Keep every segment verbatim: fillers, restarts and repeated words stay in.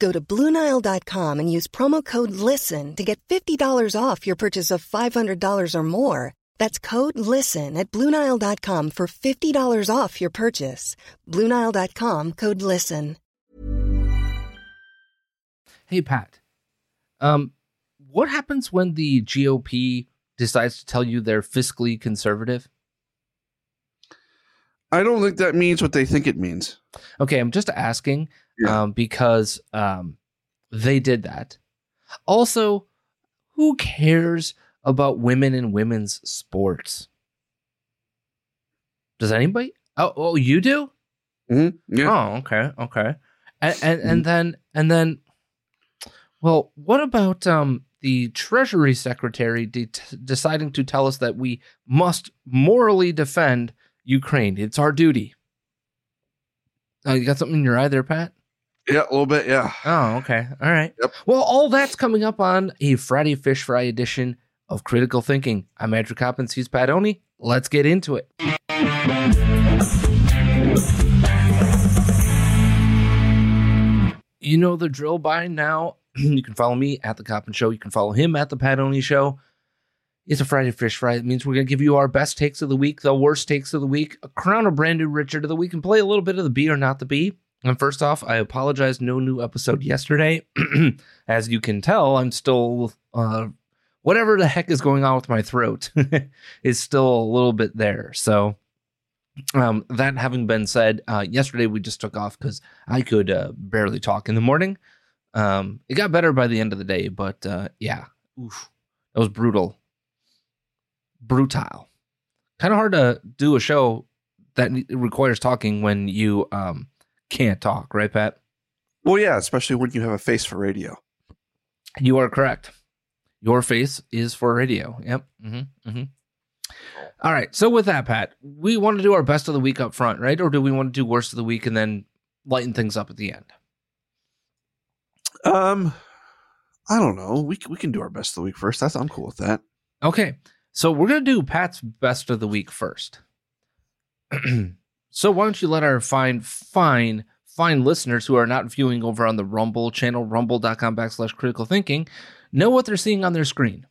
Go to Blue Nile dot com and use promo code LISTEN to get fifty dollars off your purchase of five hundred dollars or more. That's code LISTEN at Blue Nile dot com for fifty dollars off your purchase. Blue Nile dot com, code LISTEN. Hey, Pat, um, what happens when the G O P decides to tell you they're fiscally conservative? I don't think that means what they think it means. Okay, I'm just asking yeah. um, because um, they did that. Also, who cares about women in women's sports? Does anybody? Oh, oh you do? Mm-hmm. Yeah. Oh, okay, okay. And and, and then and then. Well, what about um, the Treasury Secretary de- deciding to tell us that we must morally defend Ukraine? It's our duty. Oh, you got something in your eye there, Pat? Yeah, a little bit, yeah. Oh, okay. All right. Yep. Well, all that's coming up on a Friday Fish Fry edition of Critical Thinking. I'm Andrew Coppins. He's Pat Oney. Let's get into it. You know the drill by now. You can follow me at The Coppin Show. You can follow him at The Pat Oney Show. It's a Friday Fish Fry. It means we're going to give you our best takes of the week, the worst takes of the week, a crown of brand new Richard of the week, and play a little bit of the Bee or Not the Bee. And first off, I apologize. No new episode yesterday. As you can tell, I'm still, uh, whatever the heck is going on with my throat is still a little bit there. So um, that having been said, uh, yesterday we just took off because I could uh, barely talk in the morning. Um, it got better by the end of the day, but, uh, yeah, oof, that was brutal, brutal, kind of hard to do a show that requires talking when you, um, can't talk, right, Pat? Well, yeah, especially when you have a face for radio. You are correct. Your face is for radio. Yep. Mm-hmm. Mm-hmm. All right. So with that, Pat, we want to do our best of the week up front, right? Or do we want to do worst of the week and then lighten things up at the end? Um, I don't know. We we can do our best of the week first. That's I'm cool with that. Okay, so we're gonna do Pat's best of the week first. So why don't you let our fine, fine, fine listeners who are not viewing over on the Rumble channel, rumble.com backslash critical thinking, know what they're seeing on their screen.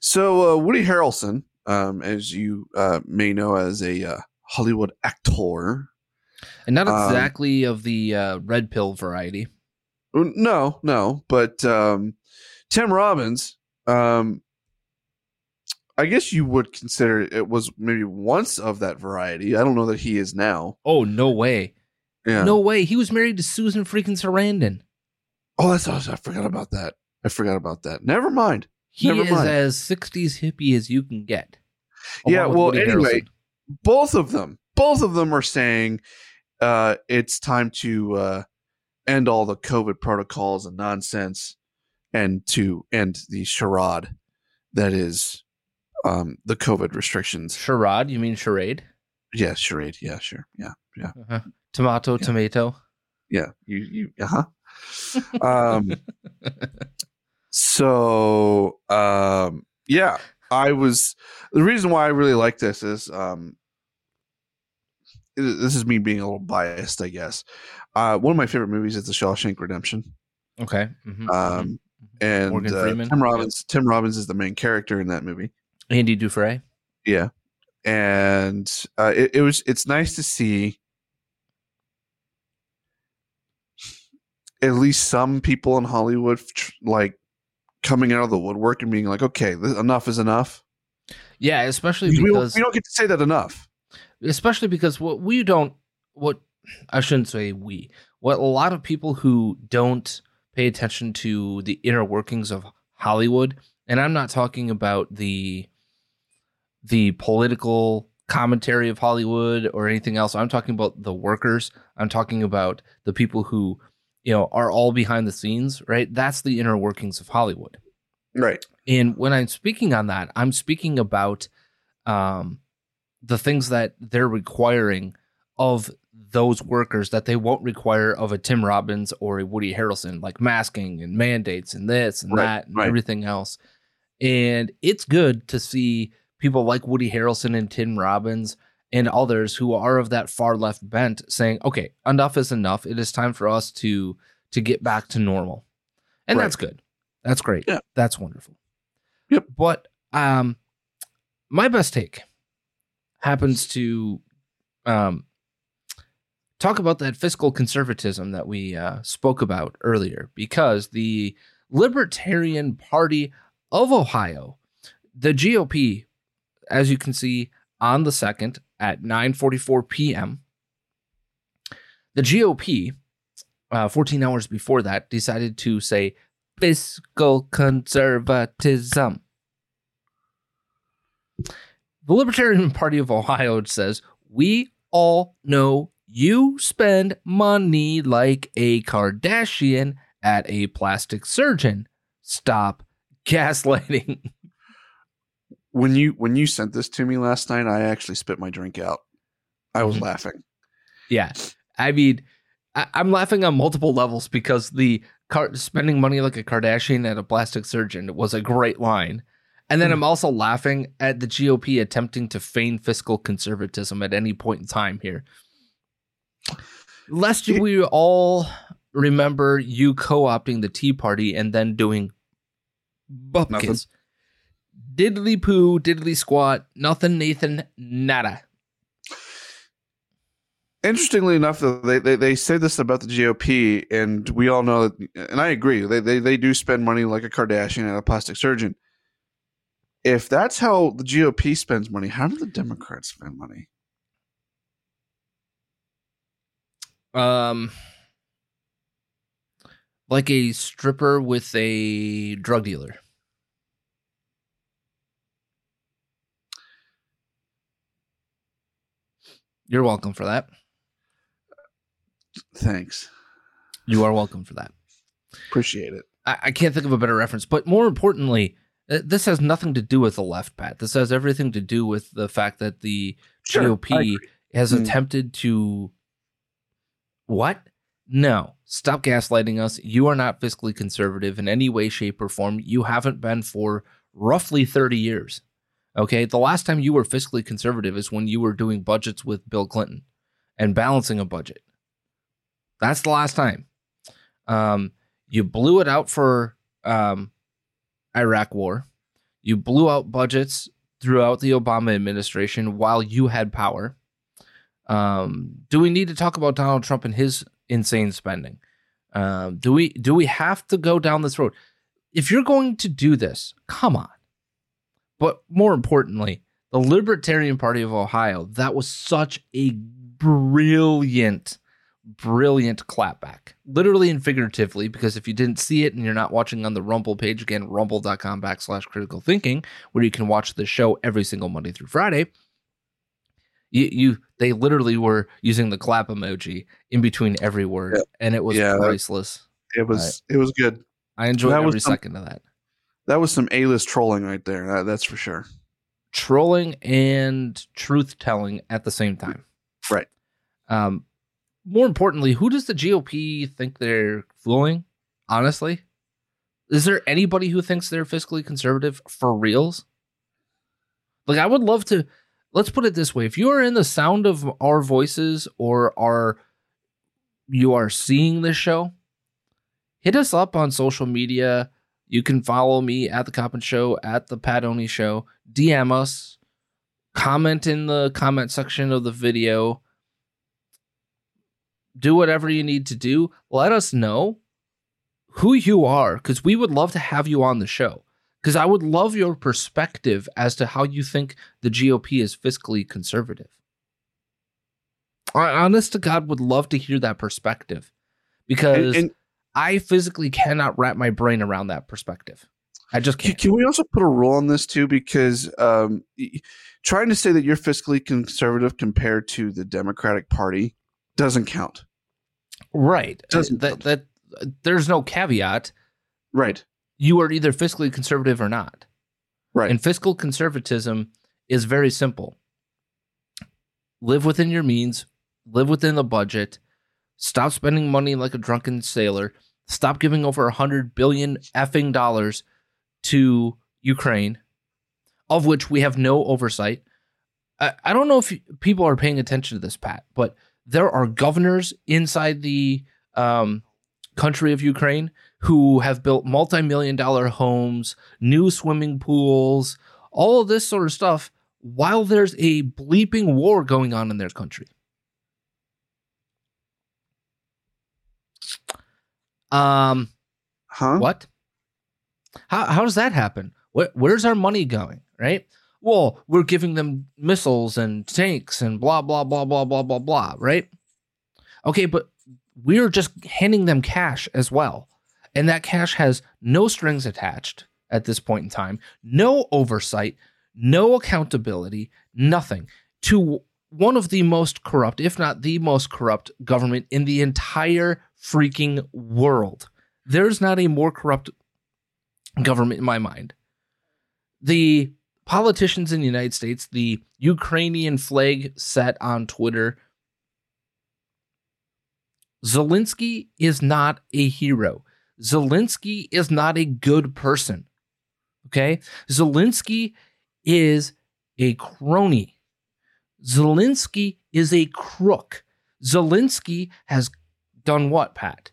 So uh, Woody Harrelson, um, as you uh, may know, as a uh, Hollywood actor, and not exactly um, of the uh, red pill variety. No, no, but um, Tim Robbins, um, I guess you would consider it was maybe once of that variety. I don't know that he is now. Oh, no way. Yeah. No way. He was married to Susan freaking Sarandon. Oh, that's awesome. I forgot about that. I forgot about that. Never mind. He Never is mind. As sixties hippie as you can get. Yeah, well, Woody anyway, Harrelson. both of them, both of them are saying uh, it's time to uh, end all the COVID protocols and nonsense and to end the charade that is um, the COVID restrictions. Charade? You mean charade? Yeah, charade. Yeah, sure. Yeah, yeah. Uh-huh. Tomato, yeah. Tomato. Yeah. You, you, uh-huh. um, so, um, yeah. I was the reason why I really like this is um, this is me being a little biased, I guess. Uh, one of my favorite movies is The Shawshank Redemption. Okay. Mm-hmm. Um, and Morgan Freeman. Uh, Tim Robbins. Tim Robbins is the main character in that movie. Andy Dufresne. Yeah, and uh, it, it was. It's nice to see at least some people in Hollywood like coming out of the woodwork and being like, "Okay, this, enough is enough." Yeah, especially because we, we don't get to say that enough. Especially because what we don't, what I shouldn't say we, what a lot of people who don't pay attention to the inner workings of Hollywood, and I'm not talking about the the political commentary of Hollywood or anything else. I'm talking about the workers. I'm talking about the people who, you know, are all behind the scenes, right? That's the inner workings of Hollywood. Right. And when I'm speaking on that, I'm speaking about um, the things that they're requiring of those workers that they won't require of a Tim Robbins or a Woody Harrelson, like masking and mandates and this and right, that and right. everything else. And it's good to see people like Woody Harrelson and Tim Robbins and others who are of that far left bent saying, okay, enough is enough. It is time for us to to get back to normal. And right. that's good. That's great. Yeah. That's wonderful. Yep. But um, my best take happens to um, talk about that fiscal conservatism that we uh, spoke about earlier, because the Libertarian Party of Ohio, the G O P, as you can see on the second at nine forty-four p.m., the G O P, uh, fourteen hours before that, decided to say fiscal conservatism. The Libertarian Party of Ohio says, we all know you spend money like a Kardashian at a plastic surgeon. Stop gaslighting. When you when you sent this to me last night, I actually spit my drink out. I was mm-hmm. laughing. Yeah. I mean, I, I'm laughing on multiple levels because the car, spending money like a Kardashian at a plastic surgeon was a great line. And then mm-hmm. I'm also laughing at the G O P attempting to feign fiscal conservatism at any point in time here. Lest it, we all remember you co-opting the Tea Party and then doing bupkis. Diddly poo, diddly squat, nothing, Nathan, nada. Interestingly enough, though, they, they they say this about the G O P, and we all know that, and I agree, they, they they do spend money like a Kardashian and a plastic surgeon. If that's how the G O P spends money, how do the Democrats spend money? Um, like a stripper with a drug dealer. You're welcome for that. Thanks. You are welcome for that. Appreciate it. I, I can't think of a better reference, but more importantly, this has nothing to do with the left, Pat. This has everything to do with the fact that the sure, G O P has mm. attempted to... What? No. Stop gaslighting us. You are not fiscally conservative in any way, shape, or form. You haven't been for roughly thirty years. Okay, the last time you were fiscally conservative is when you were doing budgets with Bill Clinton and balancing a budget. That's the last time. Um, you blew it out for um, Iraq war. You blew out budgets throughout the Obama administration while you had power. Um, do we need to talk about Donald Trump and his insane spending? Um, do we do we have to go down this road? If you're going to do this, come on. But more importantly, the Libertarian Party of Ohio, that was such a brilliant, brilliant clapback, literally and figuratively, because if you didn't see it and you're not watching on the Rumble page, again, rumble.com backslash critical thinking, where you can watch the show every single Monday through Friday, you, you they literally were using the clap emoji in between every word, yep. and it was yeah, priceless. It was, uh, it was good. I enjoyed that every was, second of that. That was some A-list trolling right there. That, that's for sure. Trolling and truth-telling at the same time. Right. Um, more importantly, who does the G O P think they're fooling? Honestly? Is there anybody who thinks they're fiscally conservative for reals? Like, I would love to, let's put it this way. If you are in the sound of our voices or are you are seeing this show, hit us up on social media. You can follow me at The Coppin Show, at The Pat Oney Show. D M us. Comment in the comment section of the video. Do whatever you need to do. Let us know who you are, because we would love to have you on the show, because I would love your perspective as to how you think the G O P is fiscally conservative. I, honest to God, would love to hear that perspective, because and, and I physically cannot wrap my brain around that perspective. I just can't. Can we also put a rule on this, too? Because um, trying to say that you're fiscally conservative compared to the Democratic Party doesn't count. Right. Doesn't that, count. that There's no caveat. Right. You are either fiscally conservative or not. Right. And fiscal conservatism is very simple. Live within your means. Live within the budget. Stop spending money like a drunken sailor. Stop giving over one hundred billion effing dollars to Ukraine, of which we have no oversight. I, I don't know if you, people are paying attention to this, Pat, but there are governors inside the um, country of Ukraine who have built multi-million dollar homes, new swimming pools, all of this sort of stuff, while there's a bleeping war going on in their country. Um, huh? What? How how does that happen? Where, where's our money going, right? Well, we're giving them missiles and tanks and blah, blah, blah, blah, blah, blah, blah, right? Okay, but we're just handing them cash as well. And that cash has no strings attached at this point in time, no oversight, no accountability, nothing, to one of the most corrupt, if not the most corrupt government in the entire freaking world. There's not a more corrupt government in my mind. The politicians in the United States, the Ukrainian flag set on Twitter. Zelensky is not a hero. Zelensky is not a good person. Okay? Zelensky is a crony. Zelensky is a crook. Zelensky has done what, Pat?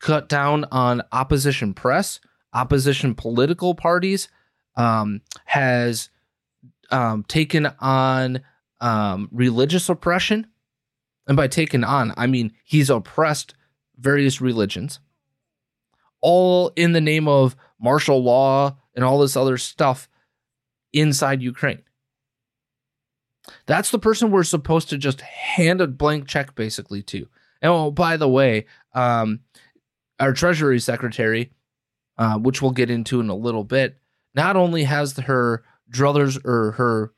Cut down on opposition press, opposition political parties, um, has um, taken on um, religious oppression. And by taken on, I mean he's oppressed various religions, all in the name of martial law and all this other stuff inside Ukraine. That's the person we're supposed to just hand a blank check basically to. And oh, by the way, um, our Treasury Secretary, uh, which we'll get into in a little bit, not only has her druthers or her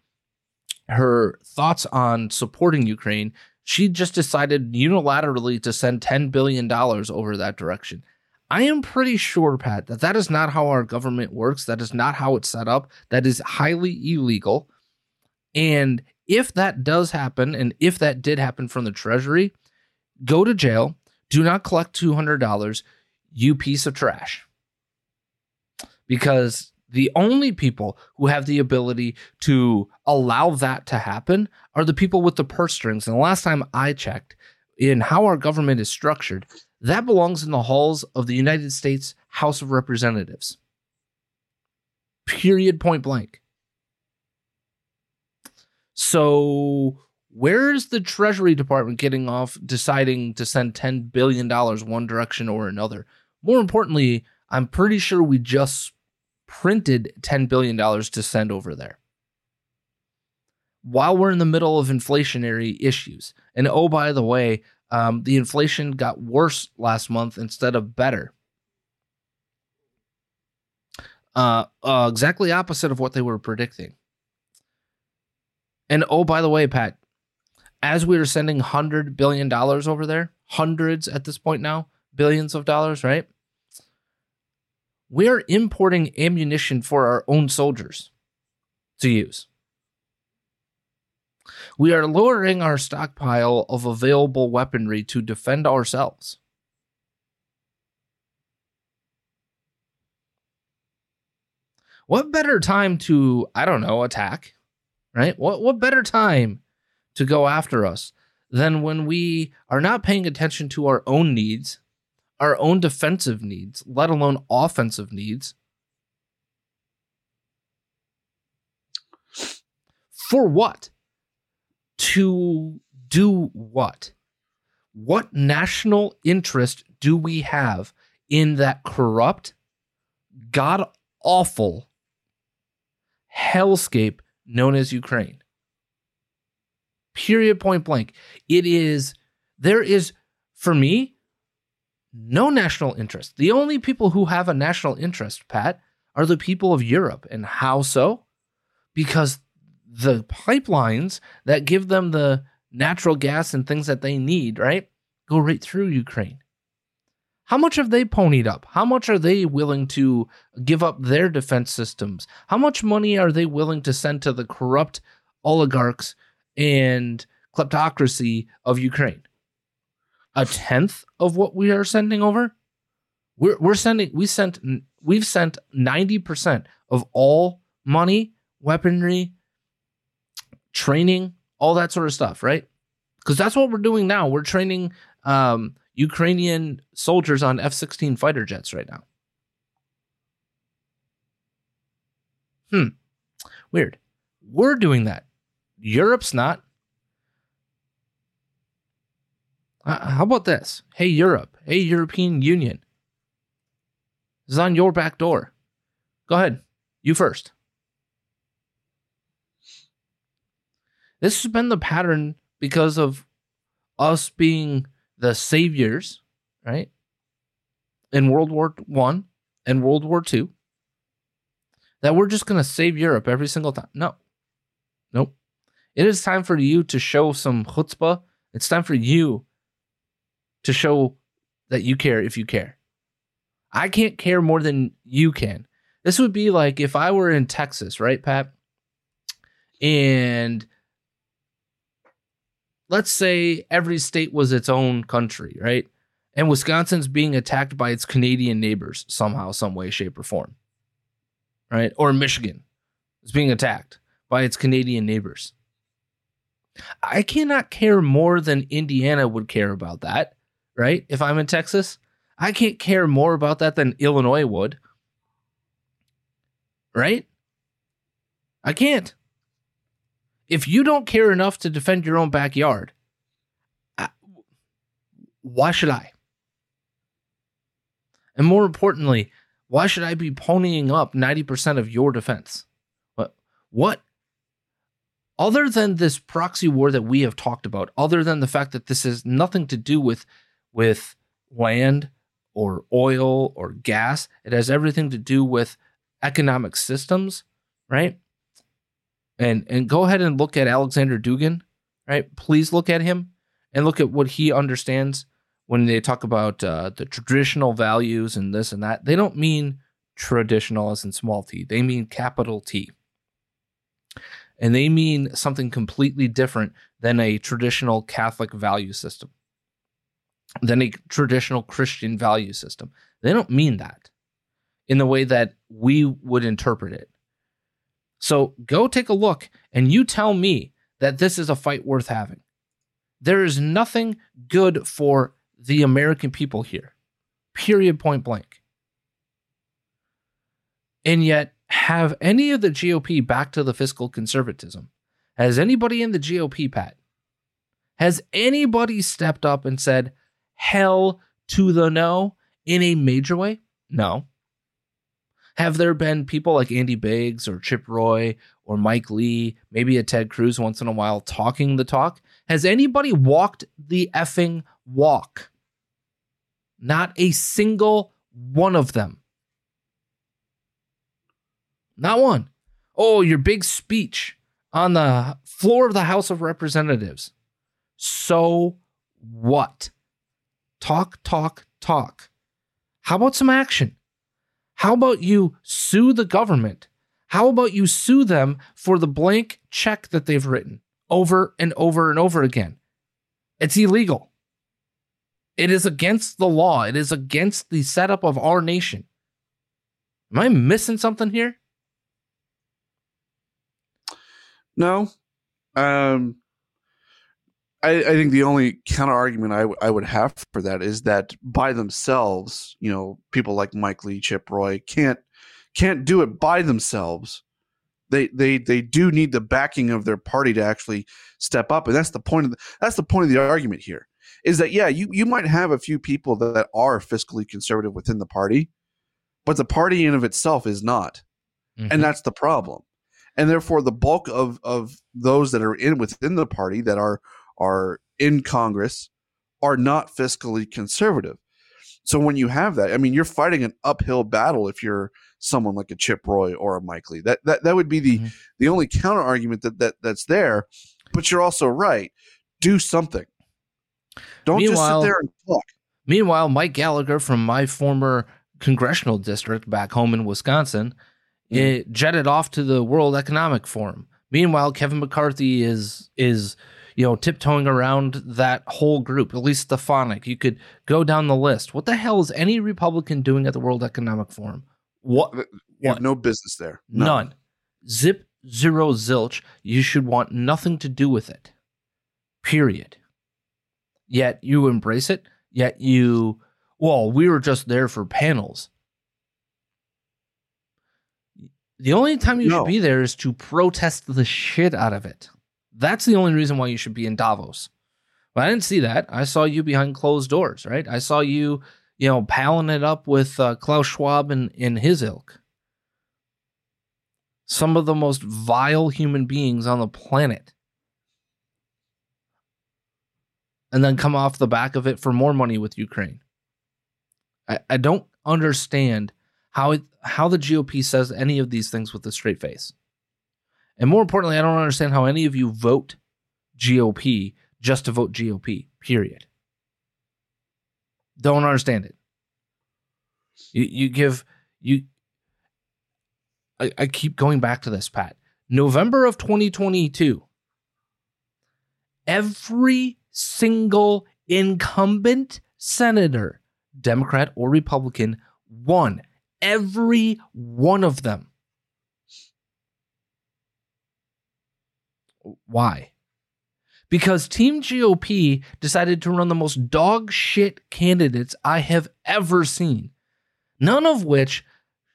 her thoughts on supporting Ukraine, she just decided unilaterally to send ten billion dollars over that direction. I am pretty sure, Pat, that that is not how our government works. That is not how it's set up. That is highly illegal. And if that does happen, and if that did happen from the Treasury, go to jail. Do not collect two hundred dollars, you piece of trash. Because the only people who have the ability to allow that to happen are the people with the purse strings. And the last time I checked, in how our government is structured, that belongs in the halls of the United States House of Representatives. Period, point blank. So where is the Treasury Department getting off deciding to send ten billion dollars one direction or another? More importantly, I'm pretty sure we just printed ten billion dollars to send over there while we're in the middle of inflationary issues. And oh, by the way, um, the inflation got worse last month instead of better. Uh, uh, exactly opposite of what they were predicting. And oh, by the way, Pat, as we were sending one hundred billion dollars over there, hundreds at this point now, billions of dollars, right? We're importing ammunition for our own soldiers to use. We are lowering our stockpile of available weaponry to defend ourselves. What better time to, I don't know, attack right? What what better time to go after us than when we are not paying attention to our own needs, our own defensive needs, let alone offensive needs? For what? To do what? What national interest do we have in that corrupt, god-awful hellscape known as Ukraine? Period, point blank. It is, there is, for me, no national interest. The only people who have a national interest, Pat, are the people of Europe. And how so? Because the pipelines that give them the natural gas and things that they need, right, go right through Ukraine. How much have they ponied up? How much are they willing to give up their defense systems? How much money are they willing to send to the corrupt oligarchs and kleptocracy of Ukraine? A tenth of what we are sending over? We're, we're sending, we sent, we've sent ninety percent of all money, weaponry, training, all that sort of stuff, right? Because that's what we're doing now. We're training um, Ukrainian soldiers on F sixteen fighter jets right now. Hmm. Weird. We're doing that. Europe's not. Uh, how about this? Hey, Europe. Hey, European Union. This is on your back door. Go ahead. You first. This has been the pattern because of us being the saviors, right? In World War One and World War Two, that we're just going to save Europe every single time. No, nope. It is time for you to show some chutzpah. It's time for you to show that you care if you care. I can't care more than you can. This would be like if I were in Texas, right, Pat? And let's say every state was its own country, right? And Wisconsin's being attacked by its Canadian neighbors somehow, some way, shape, or form, right? Or Michigan is being attacked by its Canadian neighbors. I cannot care more than Indiana would care about that, right? If I'm in Texas, I can't care more about that than Illinois would, right? I can't. If you don't care enough to defend your own backyard, I, why should I? And more importantly, why should I be ponying up ninety percent of your defense? What? What? Other than this proxy war that we have talked about, other than the fact that this has nothing to do with, with land or oil or gas, it has everything to do with economic systems, right? And and go ahead and look at Alexander Dugin, right? Please look at him and look at what he understands when they talk about uh, the traditional values and this and that. They don't mean traditional as in small t. They mean capital T. And they mean something completely different than a traditional Catholic value system, than a traditional Christian value system. They don't mean that in the way that we would interpret it. So go take a look and you tell me that this is a fight worth having. There is nothing good for the American people here. Period, point blank. And yet, have any of the G O P back to the fiscal conservatism? Has anybody in the G O P, Pat? Has anybody stepped up and said, hell to the no in a major way? No. Have there been people like Andy Biggs or Chip Roy or Mike Lee, maybe a Ted Cruz once in a while, talking the talk? Has anybody walked the effing walk? Not a single one of them. Not one. Oh, your big speech on the floor of the House of Representatives. So what? Talk, talk, talk. How about some action? How about you sue the government? How about you sue them for the blank check that they've written over and over and over again? It's illegal. It is against the law. It is against the setup of our nation. Am I missing something here? No. Um, I, I think the only counter argument I, w- I would have for that is that by themselves, you know, people like Mike Lee, Chip Roy can't can't do it by themselves. They they they do need the backing of their party to actually step up, and that's the point of the, that's the point of the argument here. Is that yeah, you, you might have a few people that, that are fiscally conservative within the party, but the party in of itself is not, mm-hmm. and that's the problem. And therefore, the bulk of, of those that are in within the party that are are in Congress are not fiscally conservative. So when you have that, I mean, you're fighting an uphill battle if you're someone like a Chip Roy or a Mike Lee. That that, that would be the mm-hmm. the only counter argument that, that that's there. But you're also right. Do something. Don't meanwhile, just sit there and talk. Meanwhile, Mike Gallagher from my former congressional district back home in Wisconsin mm. it jetted off to the World Economic Forum. Meanwhile, Kevin McCarthy is is you know tiptoeing around that whole group, at least Stefanik. You could go down the list. What the hell is any Republican doing at the World Economic Forum? What? You have no business there. None. None. Zip, zero, zilch. You should want nothing to do with it. Period. Yet you embrace it, yet you, well, we were just there for panels. The only time you no. should be there is to protest the shit out of it. That's the only reason why you should be in Davos. But I didn't see that. I saw you behind closed doors, right? I saw you, you know, palling it up with uh, Klaus Schwab and, and his ilk. Some of the most vile human beings on the planet. And then come off the back of it for more money with Ukraine. I, I don't understand how it, how the G O P says any of these things with a straight face. And more importantly, I don't understand how any of you vote G O P just to vote G O P, period. Don't understand it. You, you give, you. I, I keep going back to this, Pat. November of twenty twenty-two, every single incumbent senator, Democrat or Republican, won. Every one of them. Why? Because Team G O P decided to run the most dog shit candidates I have ever seen, none of which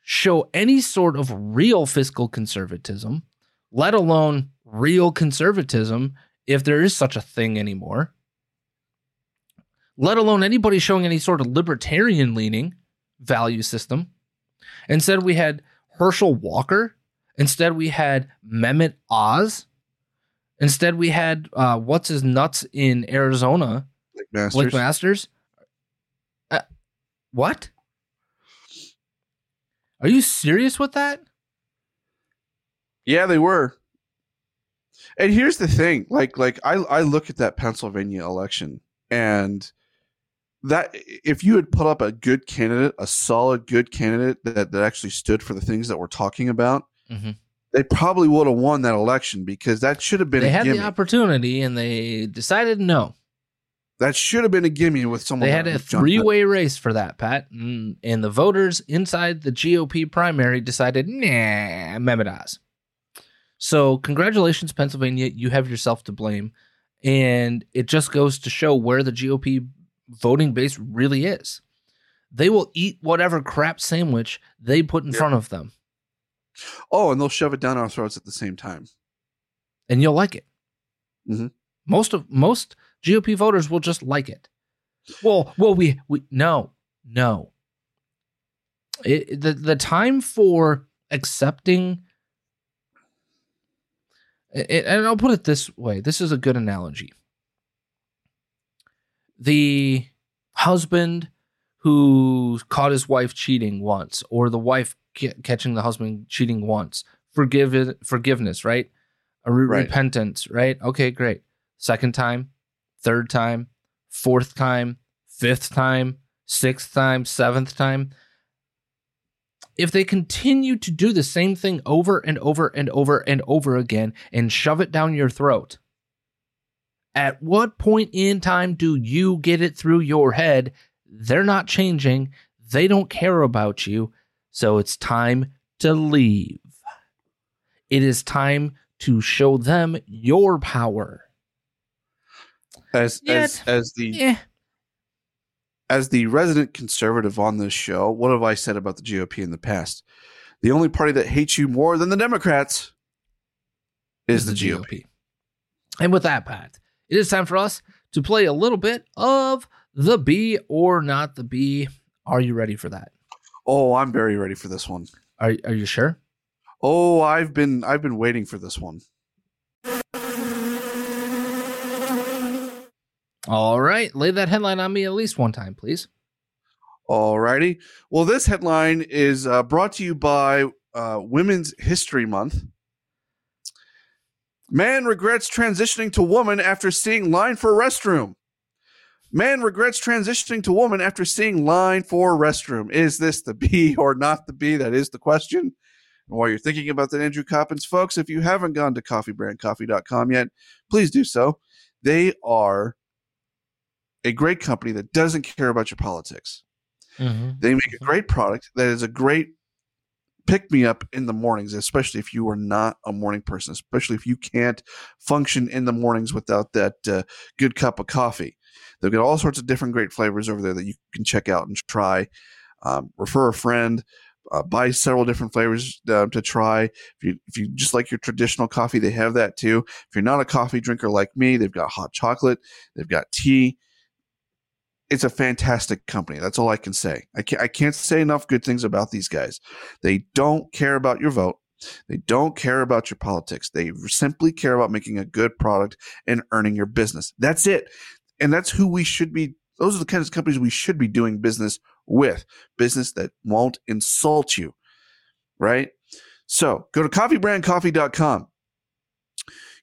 show any sort of real fiscal conservatism, let alone real conservatism, if there is such a thing anymore, let alone anybody showing any sort of libertarian leaning value system. Instead, we had Herschel Walker. Instead, we had Mehmet Oz. Instead, we had uh, what's his nuts in Arizona, Blake Masters. Blake Masters. Uh, what? Are you serious with that? Yeah, they were. And here's the thing, like, like I, I look at that Pennsylvania election, and that if you had put up a good candidate, a solid good candidate that, that actually stood for the things that we're talking about, mm-hmm. they probably would have won that election, because that should have been. They a had gimme. The opportunity, and they decided no. That should have been a gimme with someone. They had a three-way race for that, Pat, and the voters inside the G O P primary decided, nah, Mehmet Oz. So congratulations, Pennsylvania, you have yourself to blame. And it just goes to show where the G O P voting base really is. They will eat whatever crap sandwich they put in yeah. front of them. Oh, and they'll shove it down our throats at the same time. And you'll like it. Mm-hmm. Most of most G O P voters will just like it. Well, well, we, we no, no. It, the, the time for accepting... And I'll put it this way. This is a good analogy. The husband who caught his wife cheating once, or the wife catching the husband cheating once, forgive forgiveness, right? A re- right. Repentance, right? Okay, great. Second time, third time, fourth time, fifth time, sixth time, seventh time. If they continue to do the same thing over and over and over and over again and shove it down your throat, at what point in time do you get it through your head? They're not changing. They don't care about you. So it's time to leave. It is time to show them your power. As Yet, as as the yeah. as the resident conservative on this show, what have I said about the G O P in the past? The only party that hates you more than the Democrats is the, the G O P. G O P. And with that, Pat, it is time for us to play a little bit of the bee or not the bee. Are you ready for that? Oh, I'm very ready for this one. Are Are you sure? Oh, I've been I've been waiting for this one. All right. Lay that headline on me at least one time, please. All righty. Well, this headline is uh, brought to you by uh, Women's History Month. Man regrets transitioning to woman after seeing line for restroom. Man regrets transitioning to woman after seeing line for restroom. Is this the bee or not the bee? That is the question. And while you're thinking about that, Andrew Coppins, folks, if you haven't gone to coffee brand coffee dot com yet, please do so. They are a great company that doesn't care about your politics. Mm-hmm. They make a great product that is a great pick-me-up in the mornings, especially if you are not a morning person, especially if you can't function in the mornings without that uh, good cup of coffee. They've got all sorts of different great flavors over there that you can check out and try. Um, refer a friend. Uh, buy several different flavors uh, to try. If you, if you just like your traditional coffee, they have that too. If you're not a coffee drinker like me, they've got hot chocolate. They've got tea. It's a fantastic company. That's all I can say. I can't, I can't say enough good things about these guys. They don't care about your vote. They don't care about your politics. They simply care about making a good product and earning your business. That's it. And that's who we should be. Those are the kinds of companies we should be doing business with. Business that won't insult you, right? So go to coffee brand coffee dot com.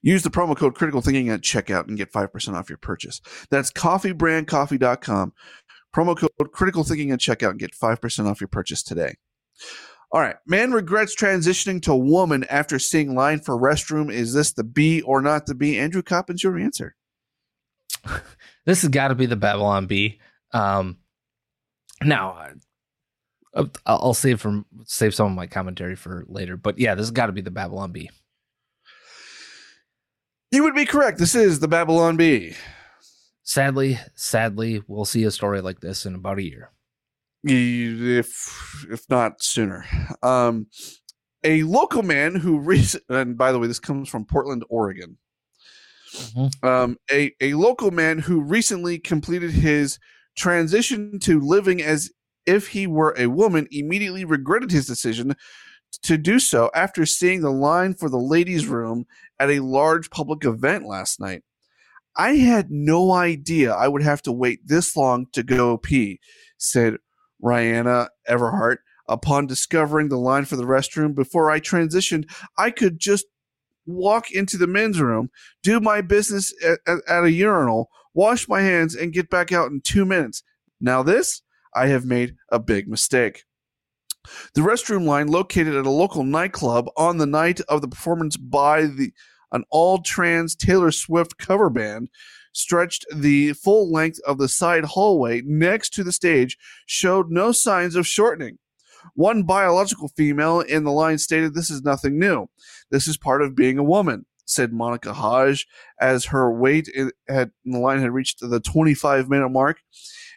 Use the promo code Critical Thinking at checkout and get five percent off your purchase. That's coffee brand coffee dot com. Promo code Critical Thinking at checkout and get five percent off your purchase today. All right. Man regrets transitioning to woman after seeing line for restroom. Is this the bee or not the bee? Andrew Coppins, your answer. This has got to be the Babylon Bee. Um, now, I'll save from save some of my commentary for later. But yeah, this has got to be the Babylon Bee. You would be correct. This is the Babylon Bee. Sadly, sadly, we'll see a story like this in about a year. If if not sooner. Um, a local man who recently, and by the way, this comes from Portland, Oregon. Mm-hmm. Um, a, a local man who recently completed his transition to living as if he were a woman immediately regretted his decision to do so after seeing the line for the ladies' room at a large public event last night. I had no idea I would have to wait this long to go pee, said Rihanna Everhart. Upon discovering the line for the restroom before I transitioned, I could just walk into the men's room, do my business at, at, at a urinal, wash my hands, and get back out in two minutes. Now this, I have made a big mistake. The restroom line located at a local nightclub on the night of the performance by the an all-trans Taylor Swift cover band stretched the full length of the side hallway next to the stage, showed no signs of shortening. One biological female in the line stated, "This is nothing new. This is part of being a woman," said Monica Hodge as her wait in, had, in the line had reached the twenty-five minute mark.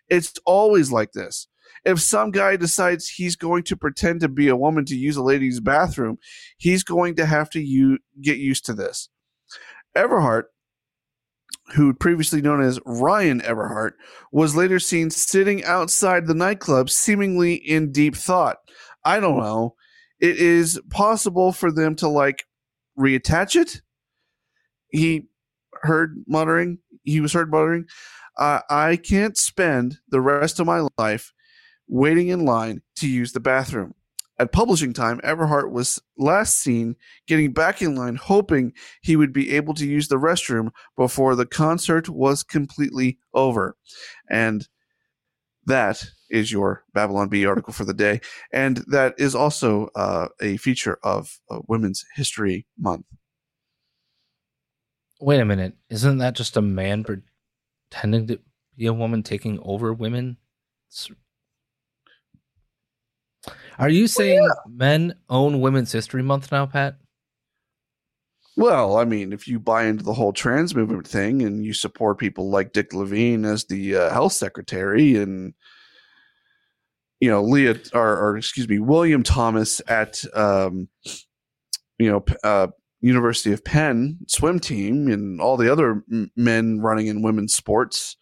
"It's always like this. If some guy decides he's going to pretend to be a woman to use a lady's bathroom, he's going to have to u- get used to this." Everhart, who previously known as Ryan Everhart, was later seen sitting outside the nightclub, seemingly in deep thought. I don't know. It is possible for them to, like, reattach it? He heard muttering. He was heard muttering. Uh, I can't spend the rest of my life waiting in line to use the bathroom. At publishing time, Everhart was last seen getting back in line, hoping he would be able to use the restroom before the concert was completely over. And that is your Babylon Bee article for the day. And that is also uh, a feature of uh, Women's History Month. Wait a minute. Isn't that just a man pretending to be a woman taking over women? It's- Are you saying well, yeah. men own Women's History Month now, Pat? Well, I mean, if you buy into the whole trans movement thing and you support people like Dick Levine as the uh, health secretary and, you know, Leah or, or excuse me, William Thomas at, um, you know, uh, University of Penn swim team and all the other m- men running in women's sports,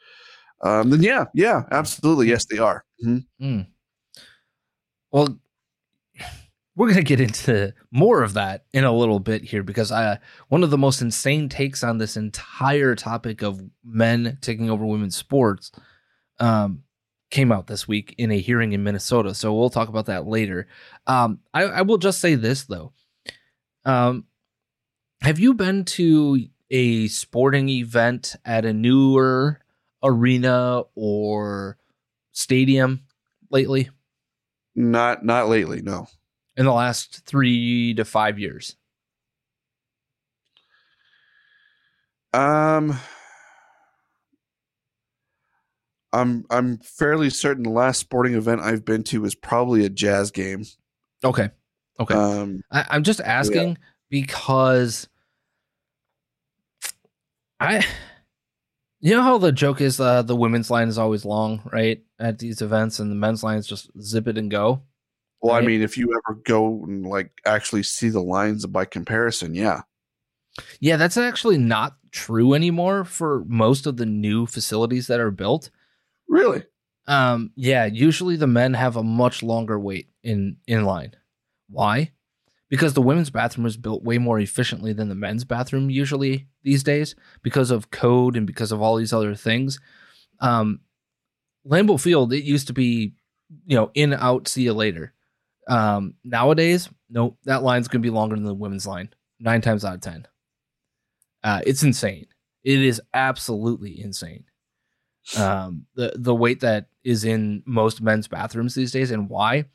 um, then, yeah, yeah, absolutely. Yes, they are. Mm-hmm. Mm. Well, we're going to get into more of that in a little bit here, because I, one of the most insane takes on this entire topic of men taking over women's sports um, came out this week in a hearing in Minnesota. So we'll talk about that later. Um, I, I will just say this, though. Um, have you been to a sporting event at a newer arena or stadium lately? Not, not lately, no. In the last three to five years? Um, I'm I'm fairly certain the last sporting event I've been to was probably a Jazz game. Okay. Okay. Um, I, I'm just asking yeah. because I, you know how the joke is uh, the women's line is always long, right? At these events, and the men's line is just zip it and go. Well, I mean, if you ever go and like actually see the lines by comparison, yeah. Yeah, that's actually not true anymore for most of the new facilities that are built. Really? Um, yeah, usually the men have a much longer wait in, in line. Why? Because the women's bathroom is built way more efficiently than the men's bathroom usually these days because of code and because of all these other things. Um, Lambeau Field, it used to be, you know, in, out, see you later. Um, nowadays, nope, that line's going to be longer than the women's line nine times out of ten. Uh, it's insane. It is absolutely insane. Um, the, the wait that is in most men's bathrooms these days, and why?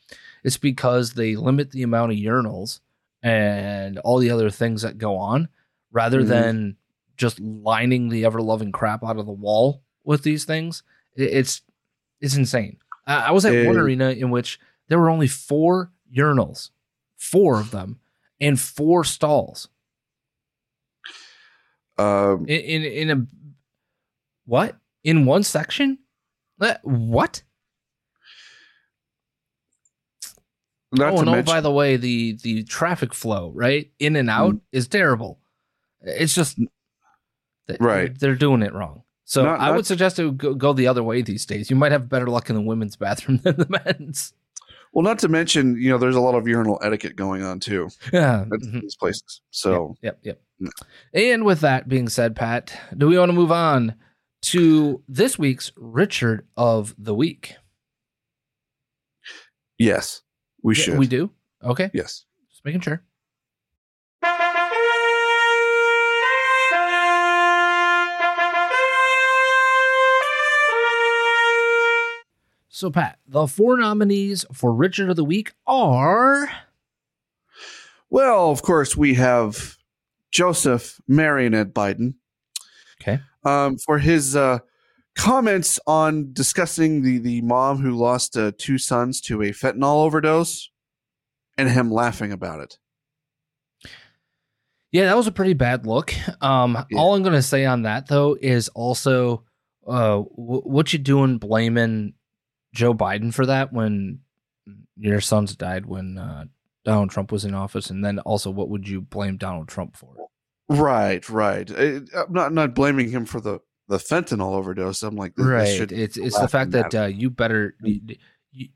It's because they limit the amount of urinals and all the other things that go on rather mm-hmm. than just lining the ever loving crap out of the wall with these things. It, it's, it's insane. Uh, I was at hey. one arena in which there were only four urinals, four of them, and four stalls. Um, in, in in a what in one section? What? Not oh, to and mention- oh, by the way, the the traffic flow right in and out mm. is terrible. It's just right. They're doing it wrong. So not, I would not, suggest it would go, go the other way these days. You might have better luck in the women's bathroom than the men's. Well, not to mention, you know, there's a lot of urinal etiquette going on, too. Yeah. At mm-hmm. these places. So. Yep. Yep. yep. No. And with that being said, Pat, do we want to move on to this week's Richard of the Week? Yes, we yeah, should. We do. OK. Yes. Just making sure. So, Pat, the four nominees for Richard of the Week are... Well, of course, we have Joseph Marionette Biden. Okay. Um, for his uh, comments on discussing the, the mom who lost uh, two sons to a fentanyl overdose and him laughing about it. Yeah, that was a pretty bad look. Um, yeah. All I'm going to say on that, though, is also uh, w- what you doing blaming Joe Biden for that when your sons died when uh, Donald Trump was in office, and then also what would you blame Donald Trump for? Right, right. I'm not not blaming him for the, the fentanyl overdose. I'm like, this, right. This it's it's the fact that uh, you better. You, you,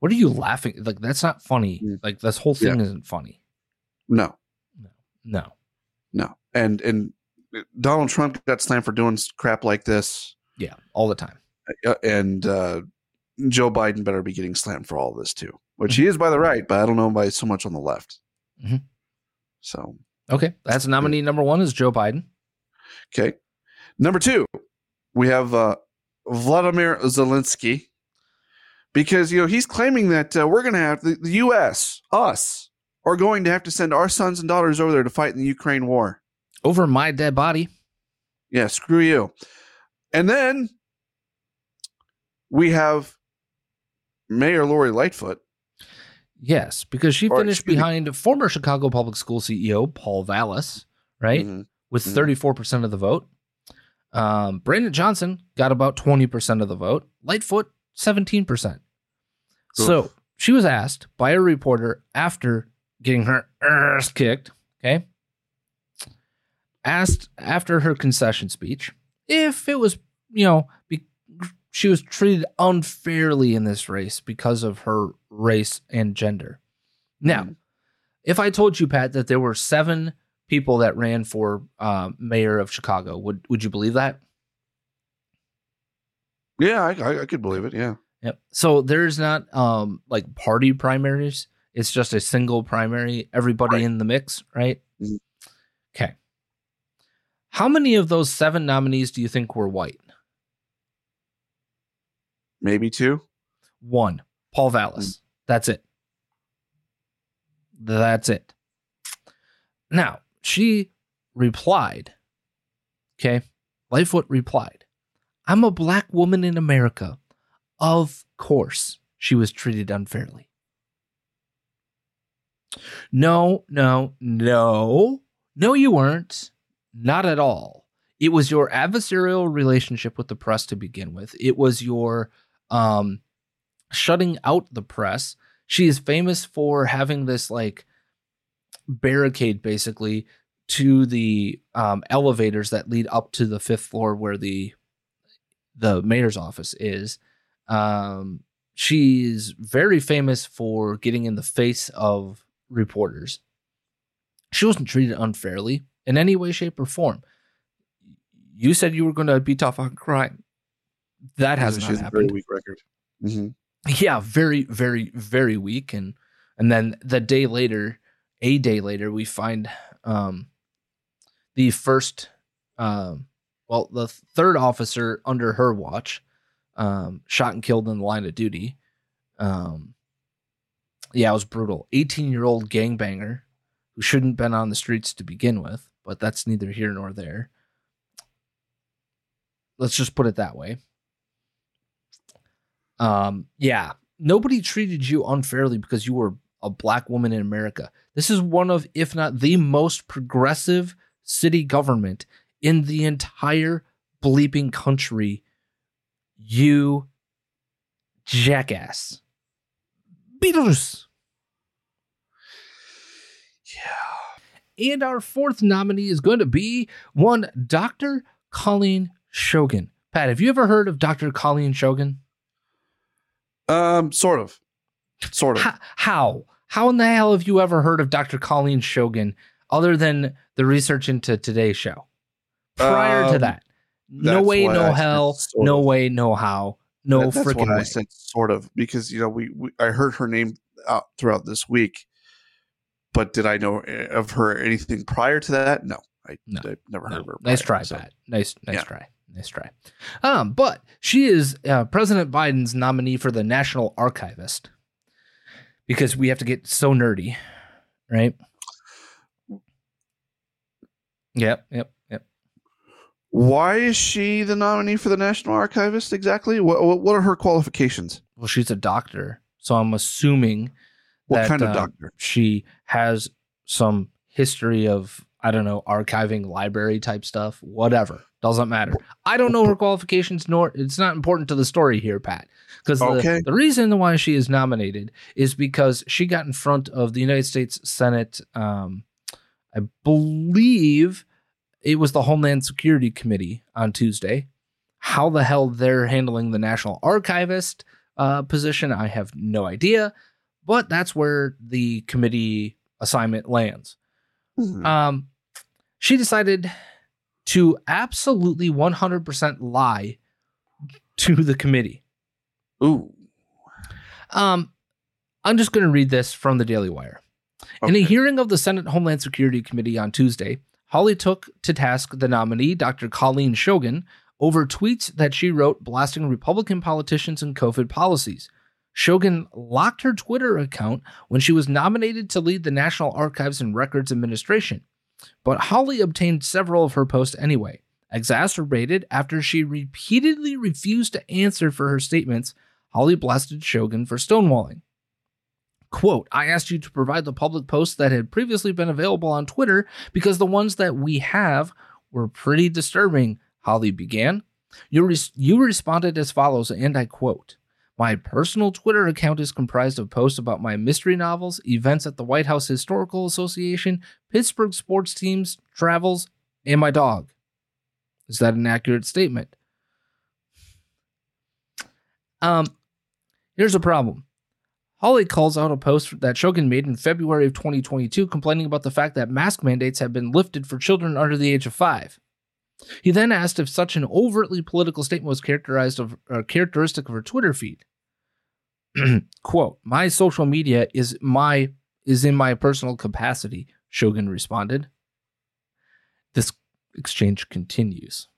what are you laughing? Like that's not funny. Mm. Like this whole thing yeah. isn't funny. No, no, no, no. And and Donald Trump got slammed for doing crap like this. Yeah, all the time. And uh, Joe Biden better be getting slammed for all this, too, which mm-hmm. he is by the right, but I don't know by so much on the left. Mm-hmm. So, OK, that's nominee number one is Joe Biden. OK, number two, we have uh, Vladimir Zelensky, because, you know, he's claiming that uh, we're going to have the, the U S, us are going to have to send our sons and daughters over there to fight in the Ukraine war over my dead body. Yeah, screw you. And then. We have Mayor Lori Lightfoot. Yes, because she or finished behind be- former Chicago Public School C E O Paul Vallis, right, mm-hmm. with mm-hmm. thirty-four percent of the vote. Um, Brandon Johnson got about twenty percent of the vote. Lightfoot, seventeen percent. Oof. So she was asked by a reporter after getting her ass kicked, okay, asked after her concession speech if it was, you know, be- she was treated unfairly in this race because of her race and gender. Now, if I told you, Pat, that there were seven people that ran for uh, mayor of Chicago, would would you believe that? Yeah, I, I, I could believe it. Yeah. Yep. So there's not um, like party primaries. It's just a single primary. Everybody right. in the mix, right? Mm-hmm. Okay. How many of those seven nominees do you think were white? Maybe two. One. Paul Vallis. Mm. That's it. That's it. Now, she replied. Okay. Lightfoot replied, "I'm a black woman in America. Of course, she was treated unfairly." No, no, no. No, you weren't. Not at all. It was your adversarial relationship with the press to begin with. It was your... Um, shutting out the press. She is famous for having this like barricade basically to the um, elevators that lead up to the fifth floor where the the mayor's office is. Um, she's very famous for getting in the face of reporters. She wasn't treated unfairly in any way, shape, or form. You said you were going to be tough on crime. That has not happened. A very weak record. Mm-hmm. Yeah, very, very, very weak. And and then the day later, a day later, we find um, the first, uh, well, the third officer under her watch, um, shot and killed in the line of duty. Um, yeah, it was brutal. eighteen-year-old gangbanger who shouldn't have been on the streets to begin with, but that's neither here nor there. Let's just put it that way. Um, yeah, nobody treated you unfairly because you were a black woman in America. This is one of, if not the most progressive city government in the entire bleeping country. You jackass. Beatles. Yeah. And our fourth nominee is going to be one Doctor Colleen Shogan. Pat, have you ever heard of Doctor Colleen Shogan? Um, sort of, sort of. How, how? How in the hell have you ever heard of Doctor Colleen Shogan other than the research into Today's show? Prior um, to that, no way, no I hell, no of. way, no how, no that, that's freaking why way. I said sort of because you know we, we I heard her name out throughout this week, but did I know of her anything prior to that? No, I no, I've never no. heard of her. Prior, nice try, so. Pat. Nice, nice yeah. try. Nice try. Um, but she is uh, President Biden's nominee for the National Archivist because we have to get so nerdy, right? Yep, yep, yep. Why is she the nominee for the National Archivist exactly? What, what are her qualifications? Well, she's a doctor, so I'm assuming what that, kind of doctor? Uh, she has some history of, I don't know, archiving, library type stuff, whatever. Doesn't matter. I don't know her qualifications, nor it's not important to the story here, Pat, because the, okay. the reason why she is nominated is because she got in front of the United States Senate. Um, I believe it was the Homeland Security Committee on Tuesday. How the hell they're handling the National Archivist uh, position, I have no idea. But that's where the committee assignment lands. Mm-hmm. Um, she decided to absolutely one hundred percent lie to the committee. Ooh. Um, I'm just going to read this from the Daily Wire. Okay. In a hearing of the Senate Homeland Security Committee on Tuesday, Hawley took to task the nominee, Doctor Colleen Shogan, over tweets that she wrote blasting Republican politicians and COVID policies. Shogan locked her Twitter account when she was nominated to lead the National Archives and Records Administration. But Hawley obtained several of her posts anyway, exacerbated after she repeatedly refused to answer for her statements. Hawley blasted Shogan for stonewalling. Quote, I asked you to provide the public posts that had previously been available on Twitter because the ones that we have were pretty disturbing, Hawley began. You, res- you responded as follows, and I quote, my personal Twitter account is comprised of posts about my mystery novels, events at the White House Historical Association, Pittsburgh sports teams, travels, and my dog. Is that an accurate statement? Um, here's a problem. Hawley calls out a post that Shogan made in February of twenty twenty-two complaining about the fact that mask mandates have been lifted for children under the age of five. He then asked if such an overtly political statement was characterized of, or characteristic of her Twitter feed. Quote, my social media is my is in my personal capacity, Shogan responded. This exchange continues.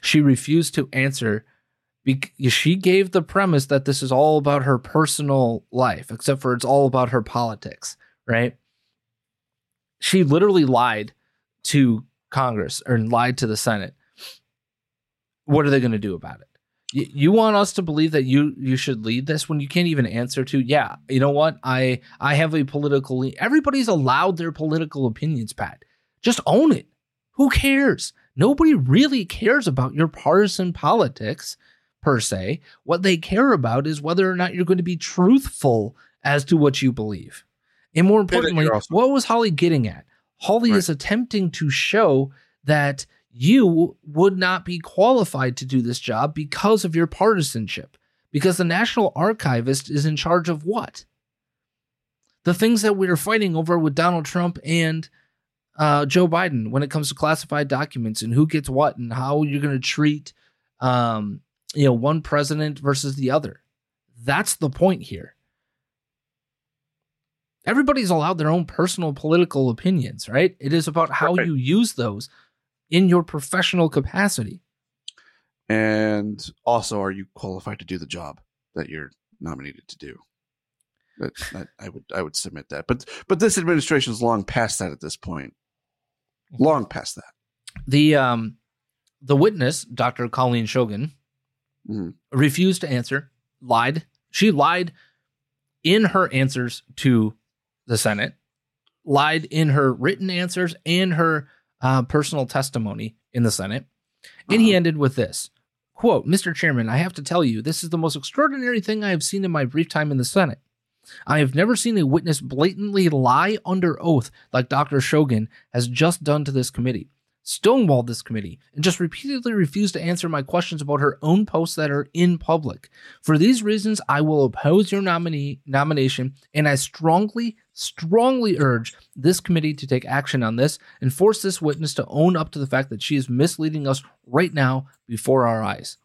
She refused to answer because she gave the premise that this is all about her personal life, except for it's all about her politics, right? She literally lied to Congress or lied to the Senate. What are they going to do about it? You, you want us to believe that you you should lead this when you can't even answer to, yeah, you know what? I, I have a political lead. Everybody's allowed their political opinions, Pat. Just own it. Who cares? Nobody really cares about your partisan politics, per se. What they care about is whether or not you're going to be truthful as to what you believe. And more importantly, awesome. What was Hawley getting at? Hawley right. is attempting to show that you would not be qualified to do this job because of your partisanship, because the National Archivist is in charge of what? The things that we are fighting over with Donald Trump and uh, Joe Biden when it comes to classified documents and who gets what and how you're going to treat um, you know, one president versus the other. That's the point here. Everybody's allowed their own personal political opinions, right? It is about how right. you use those in your professional capacity. And also, are you qualified to do the job that you're nominated to do? That, that, I would I would submit that. But but this administration is long past that at this point. Long past that. The um the witness, Doctor Colleen Shogan, mm. refused to answer, lied. She lied in her answers to the Senate, lied in her written answers and her uh, personal testimony in the Senate. And uh-huh. he ended with this, quote, Mister Chairman, I have to tell you, this is the most extraordinary thing I have seen in my brief time in the Senate. I have never seen a witness blatantly lie under oath like Doctor Shogan has just done to this committee, stonewalled this committee, and just repeatedly refused to answer my questions about her own posts that are in public. For these reasons, I will oppose your nominee nomination, and I strongly, strongly urge this committee to take action on this and force this witness to own up to the fact that she is misleading us right now before our eyes.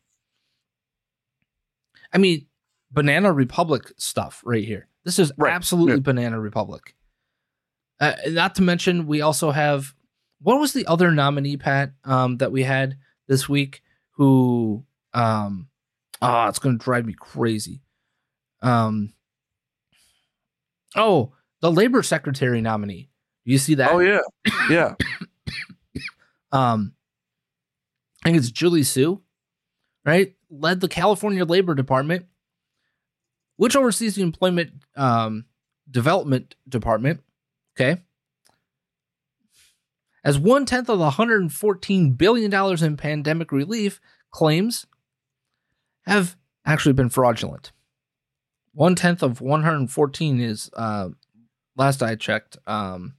I mean, Banana Republic stuff right here. This is right. absolutely yeah. Banana Republic. Uh, not to mention, we also have what was the other nominee, Pat, um, that we had this week who, um, oh, it's going to drive me crazy. Um, oh, the labor secretary nominee. You see that? Oh, yeah. Yeah. um, I think it's Julie Hsu, right? Led the California Labor Department, which oversees the Employment um, Development Department. Okay. As one-tenth of the one hundred fourteen billion dollars in pandemic relief claims have actually been fraudulent. One-tenth of one hundred fourteen is, uh, last I checked, um,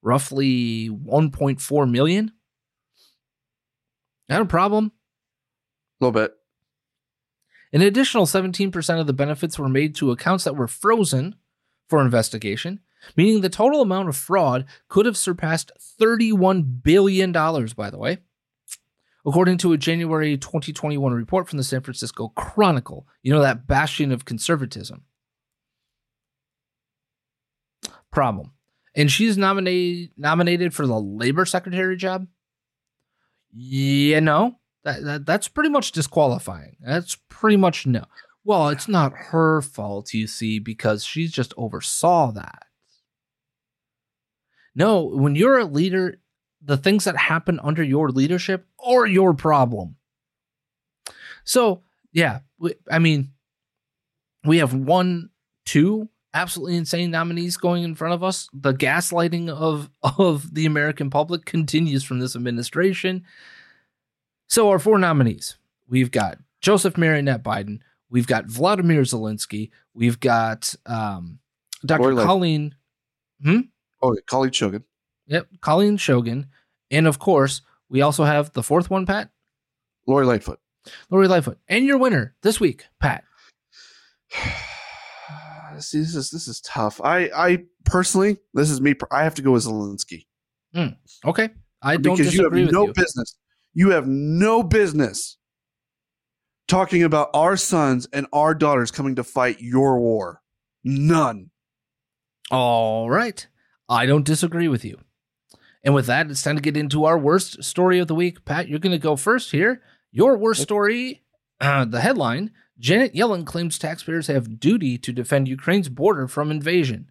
roughly one point four million. Not a problem. A little bit. An additional seventeen percent of the benefits were made to accounts that were frozen for investigation, meaning the total amount of fraud could have surpassed thirty-one billion dollars, by the way, according to a January twenty twenty-one report from the San Francisco Chronicle, you know, that bastion of conservatism. Problem. And she's nominated nominated for the labor secretary job? Yeah, no. That, that, that's pretty much disqualifying. That's pretty much no. Well, it's not her fault, you see, because she just oversaw that. No, when you're a leader, the things that happen under your leadership are your problem. So, yeah, we, I mean, we have one two absolutely insane nominees going in front of us. The gaslighting of, of the American public continues from this administration. So our four nominees, we've got Joseph Marionette Biden, we've got Vladimir Zelensky, we've got um, Doctor Colleen. Hmm? Oh, Colleen Shogan. Yep, Colleen Shogan. And of course, we also have the fourth one, Pat. Lori Lightfoot. Lori Lightfoot. And your winner this week, Pat. See, this is this is tough. I, I personally, this is me. I have to go with Zelensky. Mm, okay, I don't because disagree you have no you. business. You have no business talking about our sons and our daughters coming to fight your war. None. All right, I don't disagree with you. And with that, it's time to get into our worst story of the week. Pat, you're going to go first here. Your worst story, uh, the headline. Janet Yellen claims taxpayers have duty to defend Ukraine's border from invasion.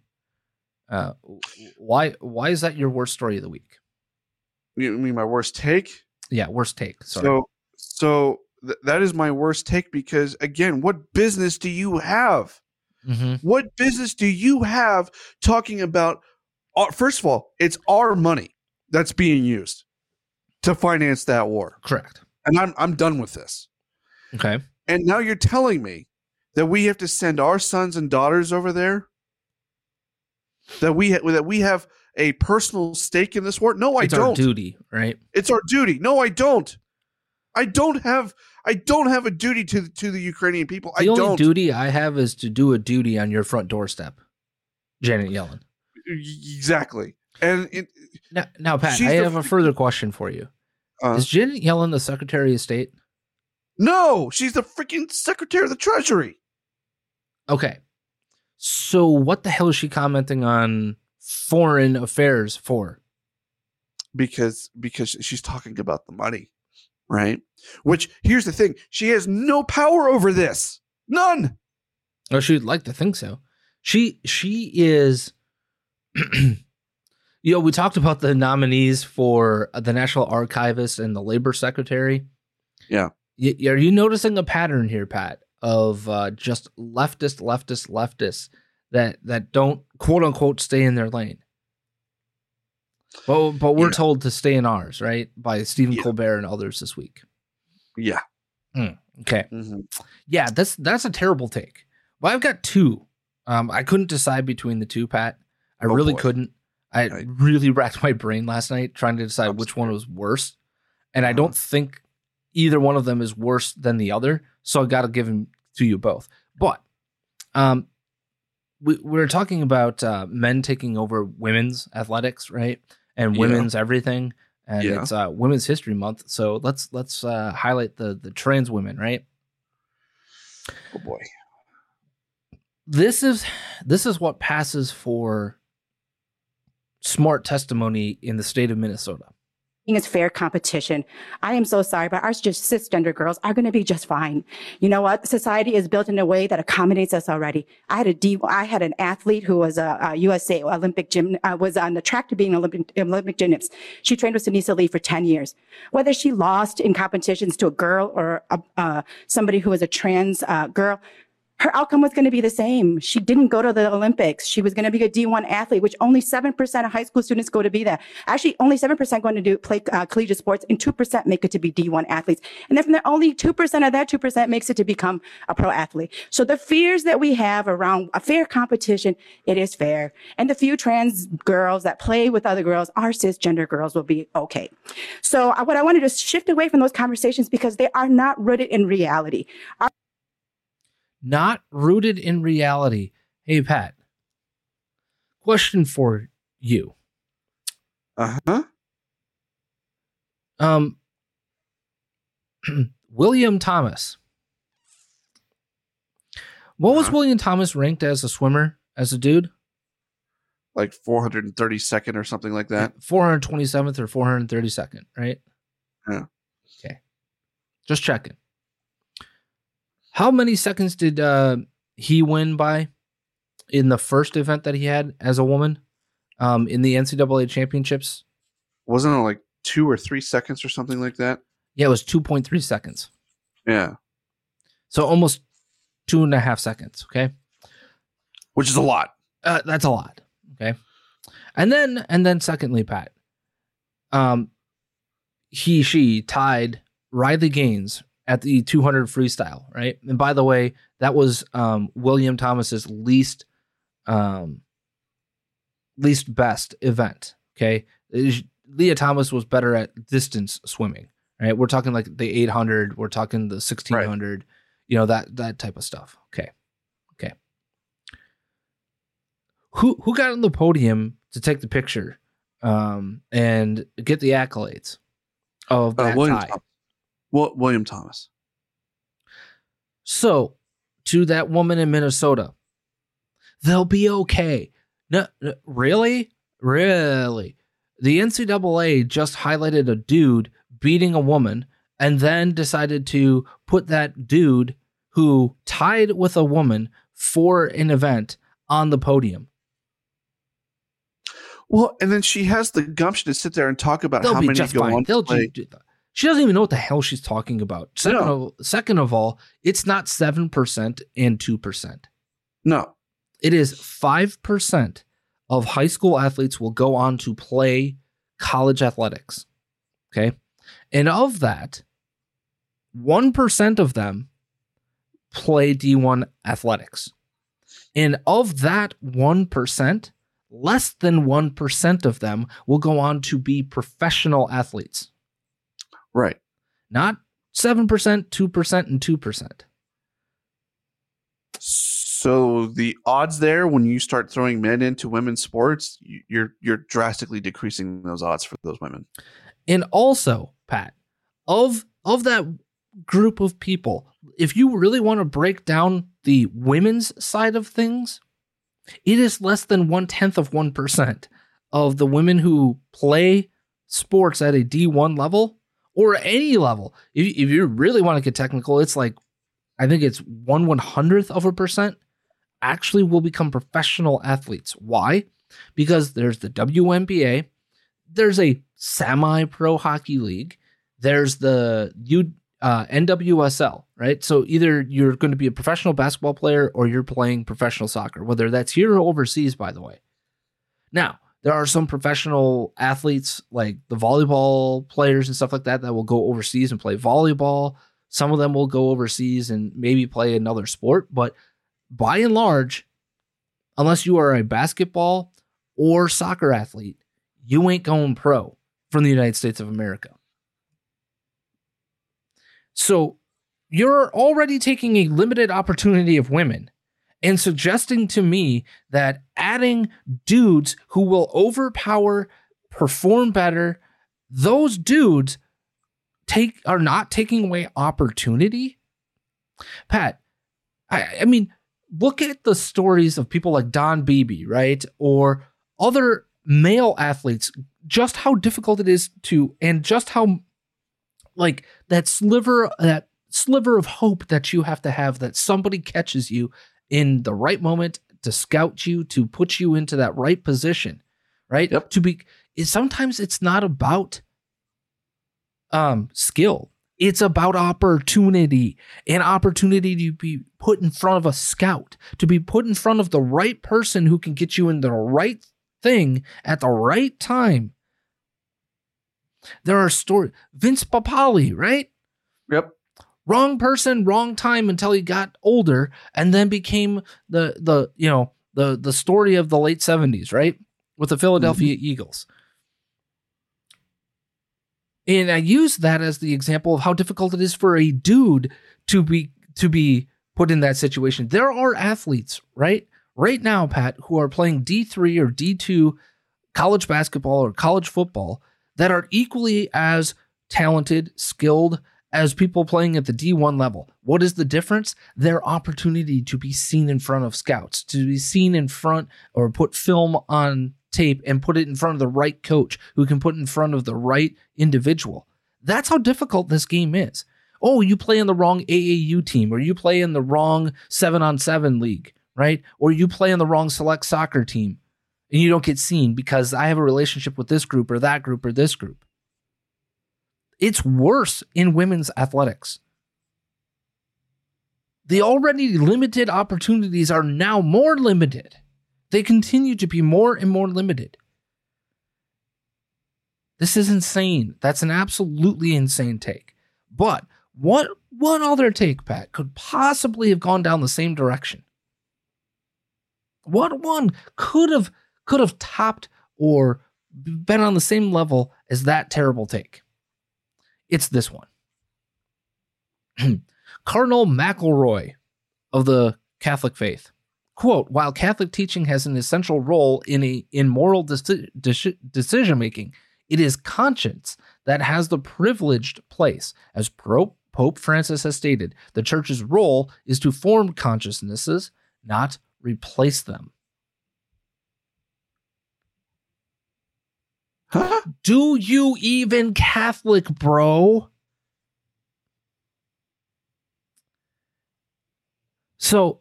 Uh, why Why is that your worst story of the week? You mean my worst take? Yeah, worst take. Sorry. So so th- that is my worst take because, again, what business do you have? Mm-hmm. What business do you have talking about, uh, first of all, it's our money that's being used to finance that war. Correct. And I'm I'm done with this. Okay. And now you're telling me that we have to send our sons and daughters over there? That we ha- that we have a personal stake in this war? No, I it's don't. It's our duty, right? It's our duty. No, I don't. I don't have I don't have a duty to to the Ukrainian people. The I only don't. duty I have is to do a duty on your front doorstep, Janet Yellen. Exactly. And it, now, now, Pat, I the, have a further question for you. Uh, is Janet Yellen the Secretary of State? No, she's the freaking Secretary of the Treasury. Okay. So what the hell is she commenting on foreign affairs for? Because because she's talking about the money, right? Which, here's the thing. She has no power over this. None. Oh, she'd like to think so. She, she is... You know, we talked about the nominees for the National Archivist and the Labor Secretary. Yeah. Y- are you noticing a pattern here, Pat, of uh, just leftist, leftist, leftists that that don't, quote unquote, stay in their lane? But, but we're yeah. told to stay in ours, right, by Stephen yeah. Colbert and others this week. Yeah. Mm, okay. Mm-hmm. Yeah, that's that's a terrible take. Well, I've got two. Um, I couldn't decide between the two, Pat. I oh, really boy. couldn't. I right. really racked my brain last night trying to decide I'm which scared. one was worse. And uh-huh. I don't think either one of them is worse than the other, so I got to give them to you both. But um, we, we we're talking about uh, men taking over women's athletics, right? And women's yeah. everything, and yeah. it's uh, Women's History Month. So let's let's uh, highlight the the trans women, right? Oh boy, this is this is what passes for smart testimony in the state of Minnesota. It's fair competition. I am so sorry, but our just cisgender girls are going to be just fine. You know what? Society is built in a way that accommodates us already. I had a D, I had an athlete who was a, a U S A Olympic gym, uh, was on the track to being an Olympic, Olympic gymnast. She trained with Sunisa Lee for ten years. Whether she lost in competitions to a girl or a, uh, somebody who was a trans uh, girl, her outcome was going to be the same. She didn't go to the Olympics. She was going to be a D one athlete, which only seven percent of high school students go to be that. Actually, only seven percent going to do play uh, collegiate sports, and two percent make it to be D one athletes. And then from there, only two percent of that two percent makes it to become a pro athlete. So the fears that we have around a fair competition, it is fair. And the few trans girls that play with other girls, our cisgender girls, will be okay. So what I wanted to shift away from those conversations because they are not rooted in reality. Our- Not rooted in reality. Hey, Pat, question for you. Uh-huh. Um, William Thomas. What was William Thomas ranked as a swimmer, as a dude? Like four hundred thirty-second or something like that? four hundred twenty-seventh or four hundred thirty-second, right? Yeah. Okay. Just checking. How many seconds did uh, he win by in the first event that he had as a woman um, in the N C double A championships? Wasn't it like two or three seconds or something like that? Yeah, it was two point three seconds. Yeah. So almost two and a half seconds. Okay. which is a lot. Uh, that's a lot. Okay. And then, and then secondly, Pat, um, he, she tied Riley Gaines at the two hundred freestyle. Right. And by the way, that was, um, William Thomas's least, um, least best event. Okay. Leah Thomas was better at distance swimming. Right. We're talking like the eight hundred. We're talking the sixteen hundred, right. You know, that, that type of stuff. Okay. Okay. Who, who got on the podium to take the picture, um, and get the accolades of that uh, William tie? Thomas. Well, William Thomas. So, to that woman in Minnesota, they'll be okay. No, no, really? Really? The N C double A just highlighted a dude beating a woman and then decided to put that dude who tied with a woman for an event on the podium. Well, and then she has the gumption to sit there and talk about they'll how many go fine. on they'll play. Do that. She doesn't even know what the hell she's talking about. Second, no. of, second of all, it's not seven percent and two percent. No. It is five percent of high school athletes will go on to play college athletics. Okay? And of that, one percent of them play D one athletics. And of that one percent, less than one percent of them will go on to be professional athletes. Right. Not seven percent, two percent, and two percent. So the odds there, when you start throwing men into women's sports, you're you're drastically decreasing those odds for those women. And also, Pat, of of that group of people, if you really want to break down the women's side of things, it is less than one-tenth of one percent of the women who play sports at a D one level. Or any level. If, if you really want to get technical, it's like, I think it's one one hundredth of a percent actually will become professional athletes. Why? Because there's the W N B A, there's a semi-pro hockey league, there's the U, uh, N W S L, right? So either you're going to be a professional basketball player or you're playing professional soccer, whether that's here or overseas, by the way. Now, there are some professional athletes like the volleyball players and stuff like that that will go overseas and play volleyball. Some of them will go overseas and maybe play another sport. But by and large, unless you are a basketball or soccer athlete, you ain't going pro from the United States of America. So you're already taking a limited opportunity of women and suggesting to me that adding dudes who will overpower, perform better, those dudes take are not taking away opportunity. Pat, I, I mean, look at the stories of people like Don Beebe, right? Or other male athletes, just how difficult it is to, and just how like that sliver, that sliver of hope that you have to have that somebody catches you in the right moment to scout you, to put you into that right position, right? Yep. To be, sometimes it's not about um, skill. It's about opportunity, an opportunity to be put in front of a scout, to be put in front of the right person who can get you in the right thing at the right time. There are stories. Vince Papale, right? Yep. Wrong person, wrong time until he got older and then became the, the you know, the, the story of the late seventies, right? With the Philadelphia mm-hmm. Eagles. And I use that as the example of how difficult it is for a dude to be to be put in that situation. There are athletes, right? Right now, Pat, who are playing D three or D two college basketball or college football that are equally as talented, skilled as people playing at the D one level. What is the difference? Their opportunity to be seen in front of scouts, to be seen in front or put film on tape and put it in front of the right coach who can put it in front of the right individual. That's how difficult this game is. Oh, you play in the wrong A A U team, or you play in the wrong seven on seven league, right? Or you play in the wrong select soccer team and you don't get seen because I have a relationship with this group or that group or this group. It's worse in women's athletics. The already limited opportunities are now more limited. They continue to be more and more limited. This is insane. That's an absolutely insane take. But what what other take, Pat, could possibly have gone down the same direction? What one could have could have topped or been on the same level as that terrible take? It's this one. Cardinal McElroy of the Catholic faith. Quote, while Catholic teaching has an essential role in, a, in moral deci- deci- decision-making, it is conscience that has the privileged place. As Pro- Pope Francis has stated, the church's role is to form consciousnesses, not replace them. Huh? Do you even Catholic, bro? So,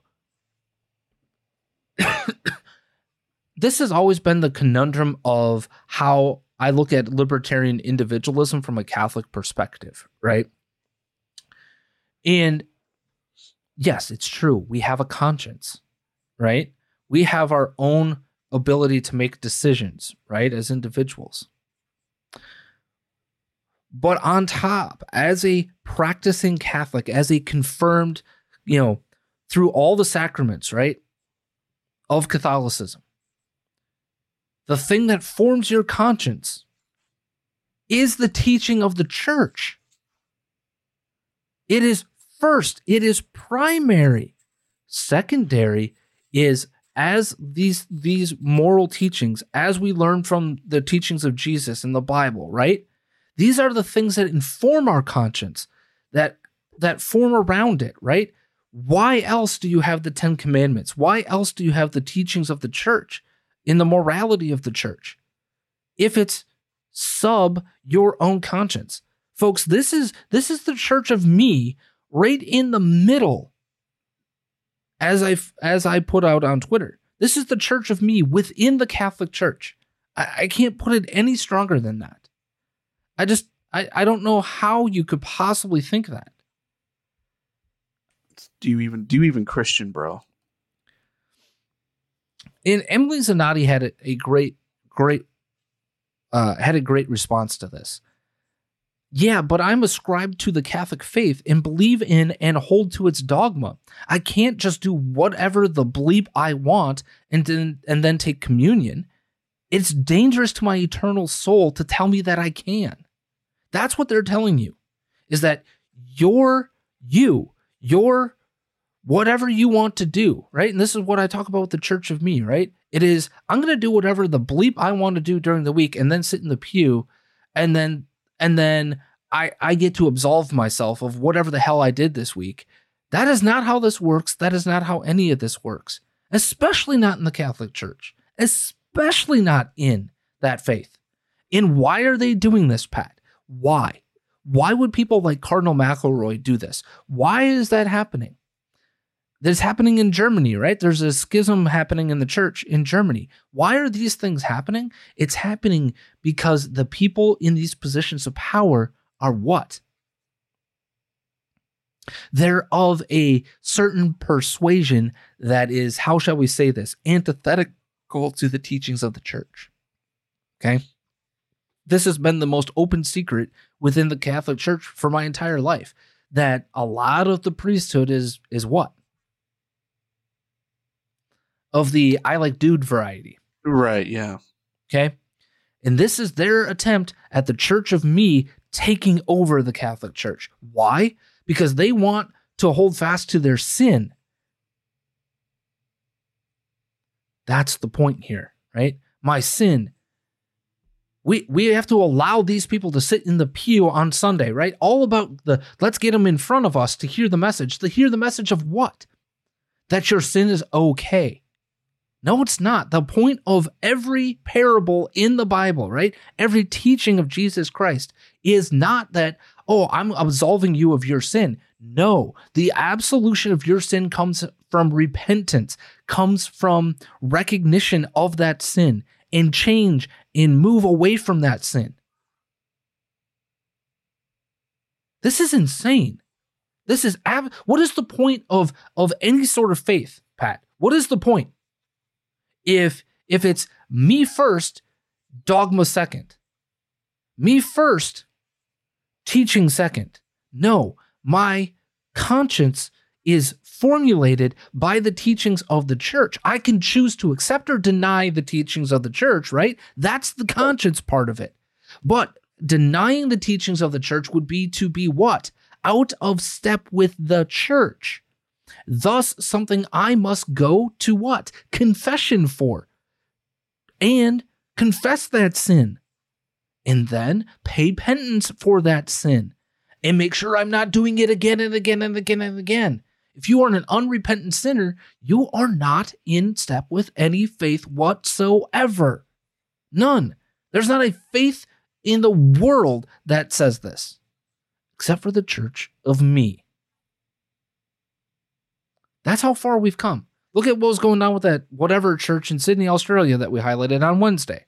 this has always been the conundrum of how I look at libertarian individualism from a Catholic perspective, right? And yes, it's true. We have a conscience, right? We have our own ability to make decisions, right, as individuals. But on top, as a practicing Catholic, as a confirmed, you know, through all the sacraments, right, of Catholicism, the thing that forms your conscience is the teaching of the church. It is first, it is primary. Secondary is as these, these moral teachings, as we learn from the teachings of Jesus in the Bible, right? These are the things that inform our conscience, that, that form around it, right? Why else do you have the Ten Commandments? Why else do you have the teachings of the church in the morality of the church if it's sub your own conscience? Folks, this is this is the church of me right in the middle, as I as I put out on Twitter. This is the church of me within the Catholic Church. I, I can't put it any stronger than that. I just, I, I don't know how you could possibly think that. Do you even do you even Christian, bro? And Emily Zanotti had a, a great, great, uh, had a great response to this. Yeah, but I'm ascribed to the Catholic faith and believe in and hold to its dogma. I can't just do whatever the bleep I want and then, and then take communion. It's dangerous to my eternal soul to tell me that I can. That's what they're telling you, is that you're you, you're whatever you want to do, right? And this is what I talk about with the church of me, right? It is, I'm going to do whatever the bleep I want to do during the week and then sit in the pew, and then and then I, I get to absolve myself of whatever the hell I did this week. That is not how this works. That is not how any of this works, especially not in the Catholic Church, especially not in that faith. And why are they doing this, Pat? Why? Why would people like Cardinal McElroy do this? Why is that happening? That's happening in Germany, right? There's a schism happening in the church in Germany. Why are these things happening? It's happening because the people in these positions of power are what? They're of a certain persuasion that is, how shall we say this, antithetical to the teachings of the church. Okay? This has been the most open secret within the Catholic Church for my entire life, that a lot of the priesthood is is what? Of the I like dude variety. Right, yeah. Okay? And this is their attempt at the church of me taking over the Catholic Church. Why? Because they want to hold fast to their sin. That's the point here, right? My sin. We we have to allow these people to sit in the pew on Sunday, right? All about the, let's get them in front of us to hear the message. To hear the message of what? That your sin is okay. No, it's not. The point of every parable in the Bible, right? Every teaching of Jesus Christ is not that, oh, I'm absolving you of your sin. No, the absolution of your sin comes from repentance, comes from recognition of that sin and change and move away from that sin. This is insane. This is ab- what is the point of of any sort of faith, Pat? What is the point? If if it's me first, dogma second. Me first, teaching second. No, my conscience is formulated by the teachings of the church. I can choose to accept or deny the teachings of the church, right? That's the conscience part of it. But denying the teachings of the church would be to be what? Out of step with the church. Thus, something I must go to what? Confession for. And confess that sin. And then pay penance for that sin. And make sure I'm not doing it again and again and again and again. If you are an unrepentant sinner, you are not in step with any faith whatsoever. None. There's not a faith in the world that says this, except for the church of me. That's how far we've come. Look at what was going on with that whatever church in Sydney, Australia that we highlighted on Wednesday.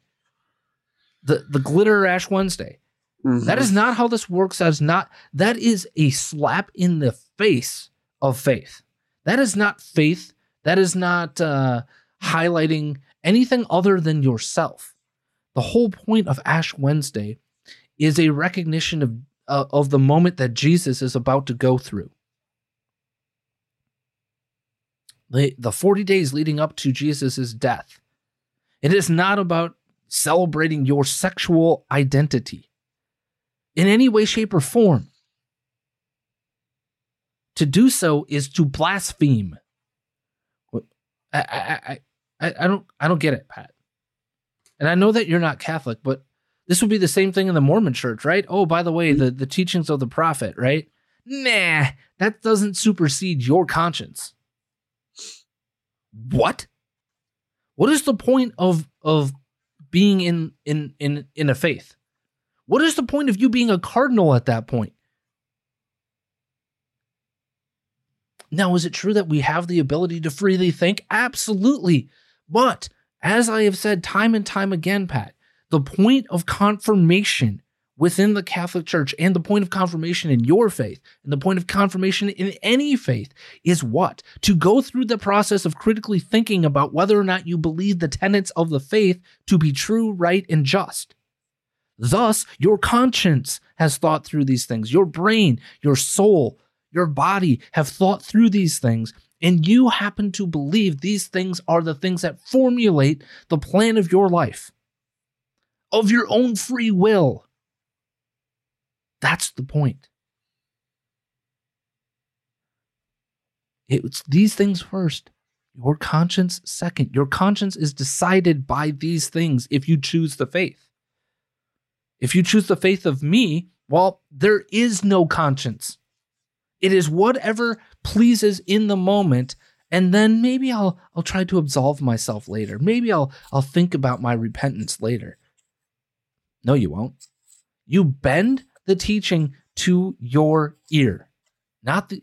The the Glitter Ash Wednesday. Mm-hmm. That is not how this works. That is not, that is a slap in the face of faith. That is not faith. That is not uh, highlighting anything other than yourself. The whole point of Ash Wednesday is a recognition of, uh, of the moment that Jesus is about to go through. The, the forty days leading up to Jesus' death. It is not about celebrating your sexual identity in any way, shape, or form. To do so is to blaspheme. I, I, I, I don't, I don't get it, Pat. And I know that you're not Catholic, but this would be the same thing in the Mormon church, right? Oh, by the way, the, the teachings of the prophet, right? Nah, that doesn't supersede your conscience. What? What is the point of of being in in in in a faith? What is the point of you being a cardinal at that point? Now, is it true that we have the ability to freely think? Absolutely. But as I have said time and time again, Pat, the point of confirmation within the Catholic Church and the point of confirmation in your faith and the point of confirmation in any faith is what? To go through the process of critically thinking about whether or not you believe the tenets of the faith to be true, right, and just. Thus, your conscience has thought through these things. Your brain, your soul, your body have thought through these things, and you happen to believe these things are the things that formulate the plan of your life, of your own free will. That's the point. It's these things first. Your conscience second. Your conscience is decided by these things if you choose the faith. If you choose the faith of me, well, there is no conscience. It is whatever pleases in the moment, and then maybe I'll I'll try to absolve myself later. Maybe I'll I'll think about my repentance later. No, you won't. You bend the teaching to your ear. Not the,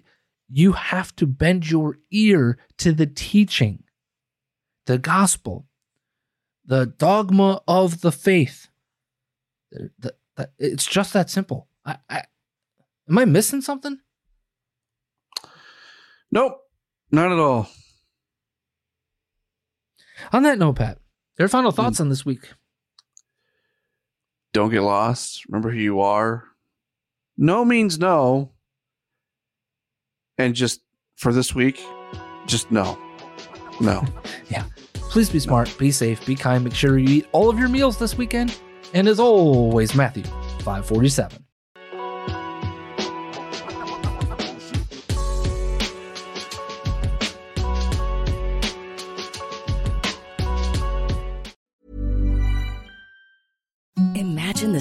you have to bend your ear to the teaching, the gospel, the dogma of the faith. The, the, it's just that simple. I, I, am I missing something? Nope, not at all. On that note, Pat, your final thoughts mm. on this week. Don't get lost. Remember who you are. No means no. And just for this week, just no. No. Yeah. Please be smart, no. Be safe, be kind. Make sure you eat all of your meals this weekend. And as always, Matthew five forty-seven. Imagine the